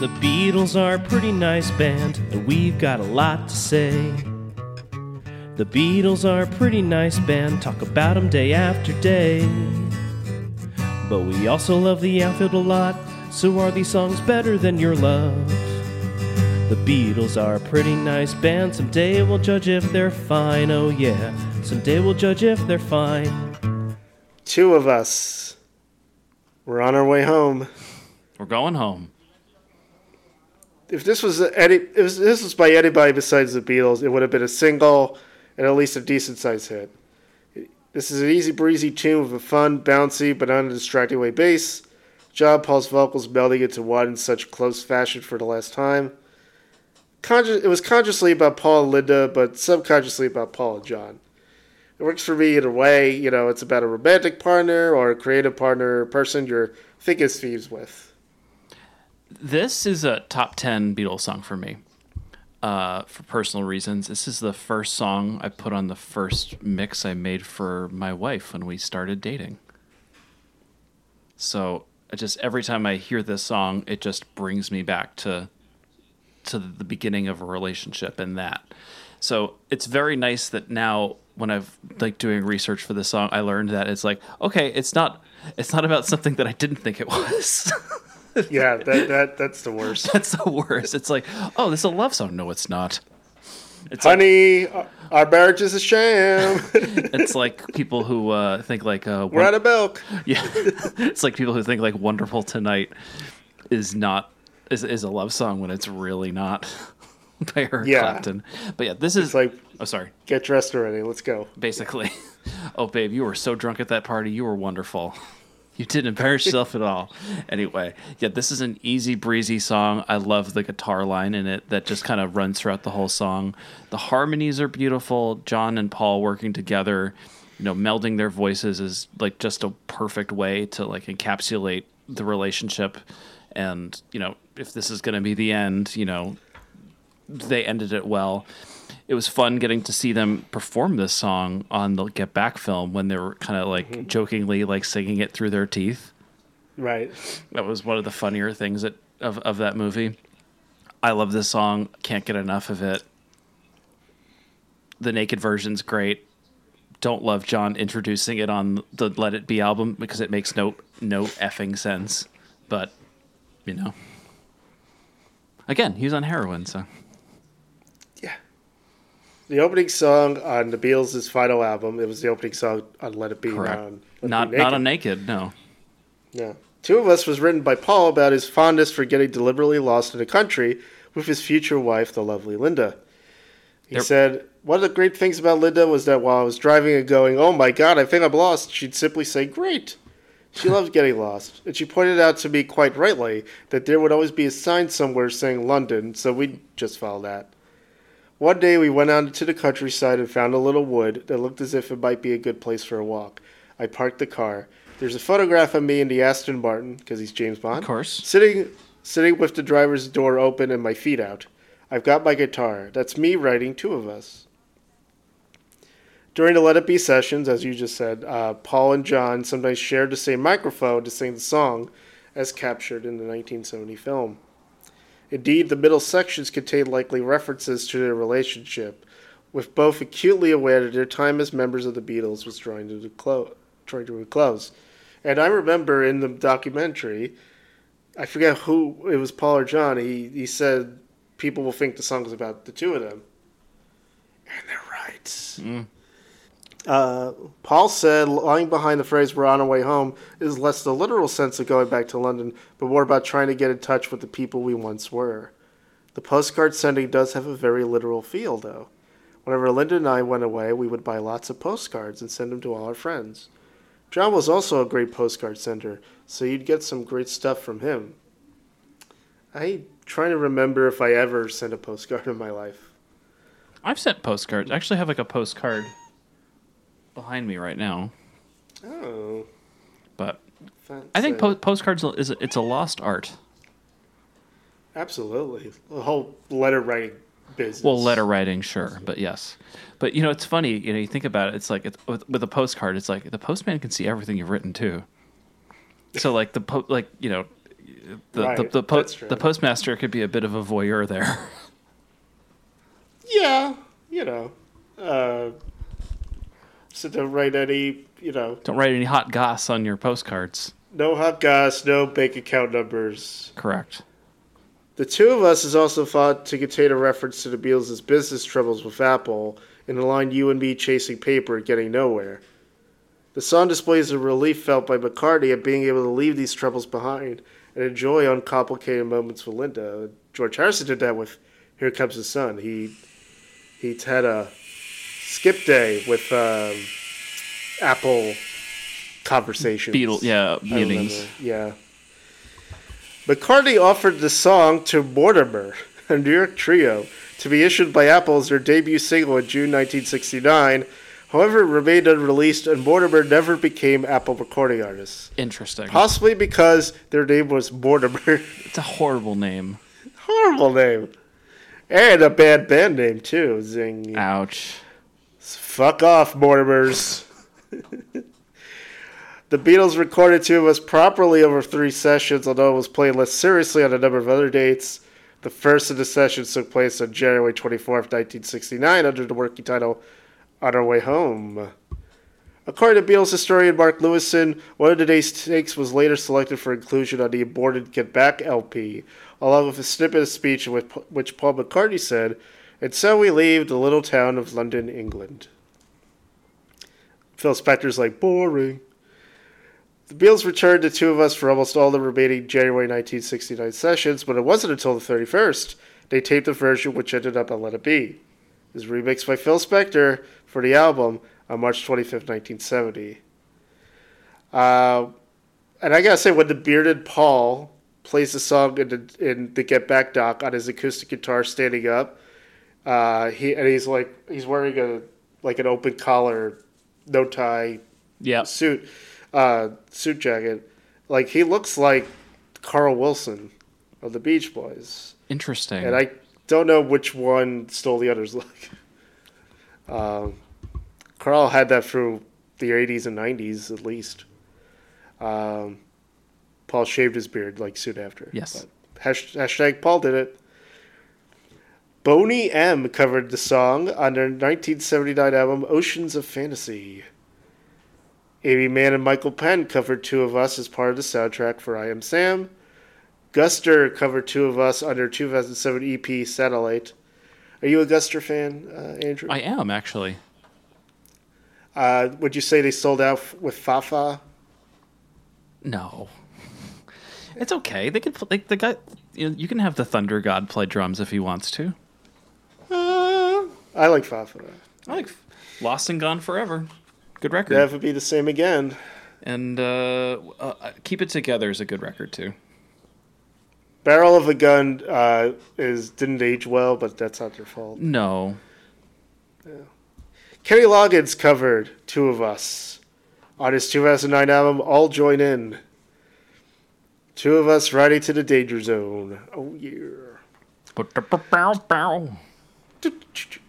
The Beatles are a pretty nice band, and we've got a lot to say. The Beatles are a pretty nice band, talk about them day after day. But we also love The Outfield a lot, so are these songs better than your love? The Beatles are a pretty nice band, someday we'll judge if they're fine, oh yeah. Someday we'll judge if they're fine. Two of us. We're on our way home. We're going home. If this was this was by anybody besides the Beatles, it would have been a single and at least a decent-sized hit. This is an easy breezy tune with a fun, bouncy, but not a distracting way bass. John Paul's vocals melding into one in such close fashion for the last time. It was consciously about Paul and Linda, but subconsciously about Paul and John. It works for me in a way, you know, it's about a romantic partner or a creative partner or person you're thickest thieves with. This is a top 10 Beatles song for me, for personal reasons. This is the first song I put on the first mix I made for my wife when we started dating. So I just every time I hear this song, it just brings me back to the beginning of a relationship and that. So it's very nice that now when I've like doing research for this song, I learned that it's like, okay, it's not about something that I didn't think it was. Yeah, that's the worst. That's the worst. It's like, oh, this is a love song. No, it's not. It's honey, like, our marriage is a sham. It's like people who think like... we're out of milk. Yeah. It's like people who think like Wonderful Tonight is a love song when it's really not by Eric Clapton. But yeah, this is... like, oh, sorry. Get dressed already. Let's go. Basically. Oh, babe, you were so drunk at that party. You were wonderful. You didn't embarrass yourself at all. Anyway, yeah, this is an easy breezy song. I love the guitar line in it that just kind of runs throughout the whole song. The harmonies are beautiful. John and Paul working together, you know, melding their voices is like just a perfect way to like encapsulate the relationship. And, you know, if this is going to be the end, you know, they ended it well. It was fun getting to see them perform this song on the Get Back film when they were kind of like jokingly like singing it through their teeth. Right. That was one of the funnier things of that movie. I love this song. Can't get enough of it. The naked version's great. Don't love John introducing it on the Let It Be album because it makes no effing sense. But, you know. Again, he was on heroin, so... The opening song on the Beatles' final album, it was the opening song on Let It Be. Correct. Not on Naked, no. Yeah. Two of Us was written by Paul about his fondness for getting deliberately lost in the country with his future wife, the lovely Linda. He said, one of the great things about Linda was that while I was driving and going, oh my God, I think I'm lost, she'd simply say, great. She loved getting lost. And she pointed out to me quite rightly that there would always be a sign somewhere saying London, so we'd just follow that. One day we went out into the countryside and found a little wood that looked as if it might be a good place for a walk. I parked the car. There's a photograph of me in the Aston Martin, because he's James Bond. Of course. Sitting with the driver's door open and my feet out. I've got my guitar. That's me writing Two of Us. During the Let It Be sessions, as you just said, Paul and John sometimes shared the same microphone to sing the song as captured in the 1970 film. Indeed, the middle sections contain likely references to their relationship, with both acutely aware that their time as members of the Beatles was drawing to a close. And I remember in the documentary, I forget who, it was Paul or John, he said people will think the song is about the two of them. And they're right. Mm. Paul said lying behind the phrase we're on our way home is less the literal sense of going back to London, but more about trying to get in touch with the people we once were. The postcard sending does have a very literal feel, though. Whenever Linda and I went away, we would buy lots of postcards and send them to all our friends. John was also a great postcard sender, so you'd get some great stuff from him. I'm trying to remember if I ever sent a postcard in my life. I've sent postcards. I actually have like a postcard behind me right now. Oh. But I think postcards it's a lost art. Absolutely. The whole letter writing business. Well, letter writing, sure, but yes. But you know, it's funny, you know, you think about it, it's like it's, with a postcard, it's like the postman can see everything you've written too. So like the like, you know, the postmaster could be a bit of a voyeur there. Yeah, you know. So don't write any, you know. Don't write any hot goss on your postcards. No hot goss, no bank account numbers. Correct. The Two of Us is also thought to contain a reference to the Beatles' business troubles with Apple in the line, "You and me chasing paper, getting nowhere." The song displays the relief felt by McCartney at being able to leave these troubles behind and enjoy uncomplicated moments with Linda. George Harrison did that with "Here Comes the Sun." He had a skip day with Apple conversations. Meetings. Yeah. McCartney offered the song to Mortimer, a New York trio, to be issued by Apple as their debut single in June 1969. However, it remained unreleased, and Mortimer never became Apple recording artists. Interesting. Possibly because their name was Mortimer. It's a horrible name. Horrible name. And a bad band name, too. Zing. Ouch. Fuck off, Mortimers. The Beatles recorded Two of Us properly over 3 sessions, although it was played less seriously on a number of other dates. The first of the sessions took place on January 24th, 1969, under the working title "On Our Way Home." According to Beatles historian Mark Lewisohn, one of today's takes was later selected for inclusion on the aborted Get Back LP, along with a snippet of speech in which Paul McCartney said, "And so we leave the little town of London, England." Phil Spector's like, boring. The Beatles returned to Two of Us for almost all the remaining January 1969 sessions, but it wasn't until the 31st they taped the version which ended up on Let It Be. It was remixed by Phil Spector for the album on March 25th, 1970. And I gotta say, when the bearded Paul plays the song in the Get Back doc on his acoustic guitar standing up, he's wearing an open collar, no tie, suit jacket. Like, he looks like Carl Wilson of the Beach Boys. Interesting. And I don't know which one stole the other's look. Carl had that through the 80s and 90s, at least. Paul shaved his beard soon after. Yes. But hashtag Paul did it. Boney M covered the song on their 1979 album Oceans of Fantasy. Amy Mann and Michael Penn covered Two of Us as part of the soundtrack for I Am Sam. Guster covered Two of Us on their 2007 EP Satellite. Are you a Guster fan, Andrew? I am, actually. Would you say they sold out with Fafa? No. It's okay. They can play, the guy. You can have the Thunder God play drums if he wants to. I like Fafara. I like Lost and Gone Forever. Good record. Never Be the Same Again. And Keep It Together is a good record, too. Barrel of a Gun didn't age well, but that's not their fault. No. Yeah. Kenny Loggins covered Two of Us on his 2009 album All Join In. Two of Us riding to the Danger Zone. Oh, yeah.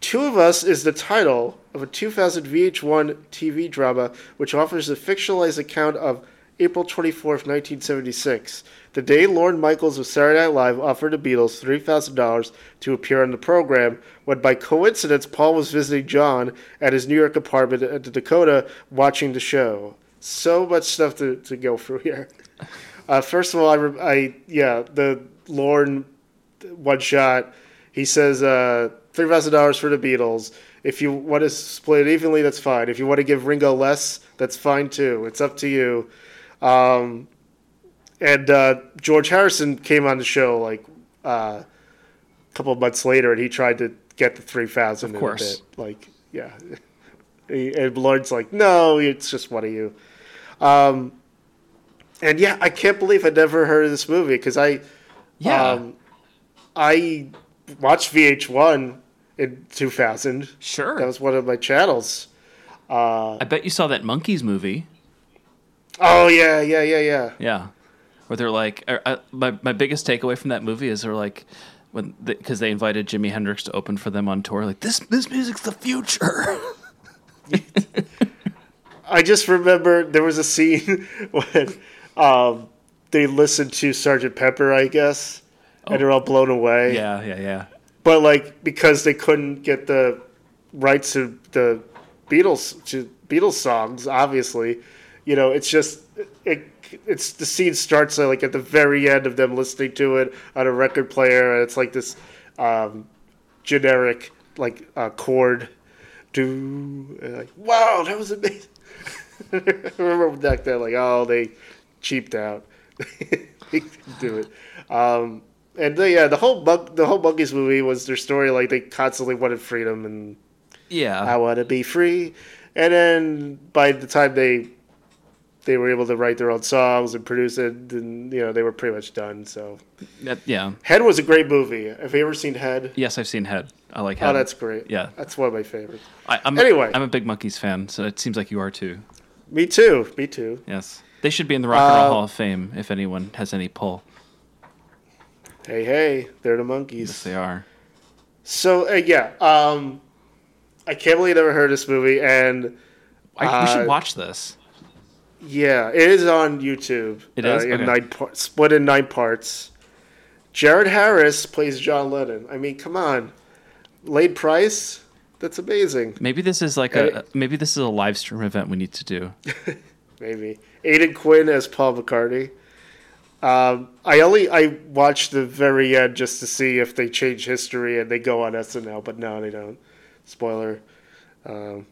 Two of Us is the title of a 2000 VH1 TV drama which offers a fictionalized account of April 24th, 1976, the day Lorne Michaels of Saturday Night Live offered the Beatles $3,000 to appear on the program, when by coincidence Paul was visiting John at his New York apartment at the Dakota watching the show. So much stuff to go through here. First of all, the Lorne one shot. He says $3,000 for the Beatles. If you want to split it evenly, that's fine. If you want to give Ringo less, that's fine too. It's up to you. And George Harrison came on the show a couple of months later, and he tried to get the $3,000. Of course, and Lorne's like, no, it's just one of you. And yeah, I can't believe I never heard of this movie because I watched VH1 in 2000. Sure, that was one of my channels. I bet you saw that Monkees movie. Oh yeah. Yeah, where they're like, my biggest takeaway from that movie is they're like, because they invited Jimi Hendrix to open for them on tour. Like, this music's the future. I just remember there was a scene when they listened to Sgt. Pepper, I guess, and they're all blown away. Yeah. But like because they couldn't get the rights to the Beatles songs, obviously, you know, it's just it's the scene starts like at the very end of them listening to it on a record player, and it's like this generic like chord. Like, wow, that was amazing. I remember back then, like, oh, they cheaped out. They didn't do it. And the whole Monkees movie was their story. Like they constantly wanted freedom, and I want to be free. And then by the time they were able to write their own songs and produce it, and you know they were pretty much done. So Head was a great movie. Have you ever seen Head? Yes, I've seen Head. I like Head. Oh, that's great. Yeah, that's one of my favorites. I'm a big Monkees fan, so it seems like you are too. Me too. Yes, they should be in the Rock and Roll Hall of Fame if anyone has any pull. Hey, they're the Monkees. Yes, they are. So, I can't believe I never heard of this movie, and... we should watch this. Yeah, it is on YouTube. It is? Split in 9 parts. Jared Harris plays John Lennon. I mean, come on. Lade Price? That's amazing. Maybe this is a live stream event we need to do. Maybe. Aidan Quinn as Paul McCartney. I watched the very end just to see if they change history and they go on SNL, but no, they don't. Spoiler. Well.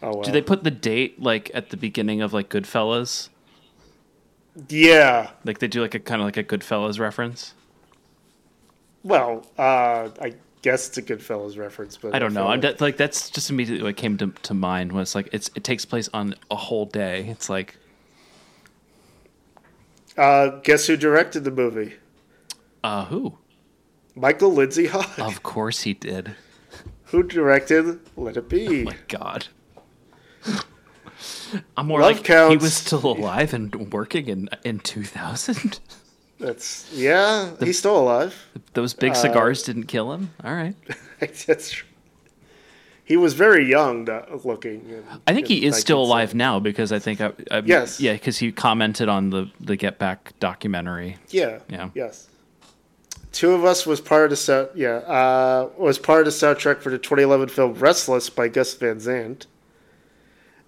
Do they put the date like at the beginning of like Goodfellas? Yeah, like they do like a kind of like a Goodfellas reference. Well, I guess it's a Goodfellas reference, but I don't know. That's just immediately what came to mind was like it takes place on a whole day. It's like. Guess who directed the movie? Who? Michael Lindsay Hogg. Of course he did. Who directed Let It Be? Oh my God. I'm more Love like counts. He was still alive and working in 2000. That's he's still alive. Those big cigars didn't kill him. All right. That's true. He was very young looking. I think he is still alive now because I think yes. Yeah, because he commented on the Get Back documentary. Yeah. Yes. Two of Us was part of the soundtrack for the 2011 film Restless by Gus Van Sant.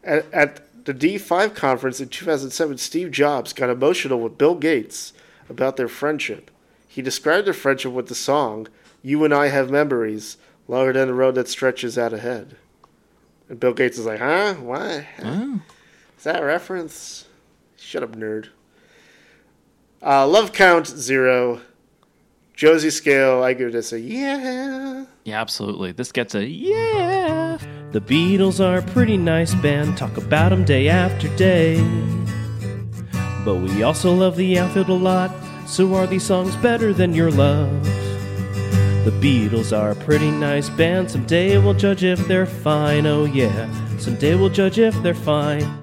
At the D5 conference in 2007, Steve Jobs got emotional with Bill Gates about their friendship. He described their friendship with the song "You and I Have Memories." Longer than the road that stretches out ahead. And Bill Gates is like, huh? Why? Oh. Is that a reference? Shut up, nerd. Love count 0. Josie Scale, I give this a yeah. Yeah, absolutely. This gets a yeah. The Beatles are a pretty nice band. Talk about them day after day. But we also love The Outfield a lot. So are these songs better than your love? The Beatles are a pretty nice band. Someday we'll judge if they're fine. Oh yeah, someday we'll judge if they're fine.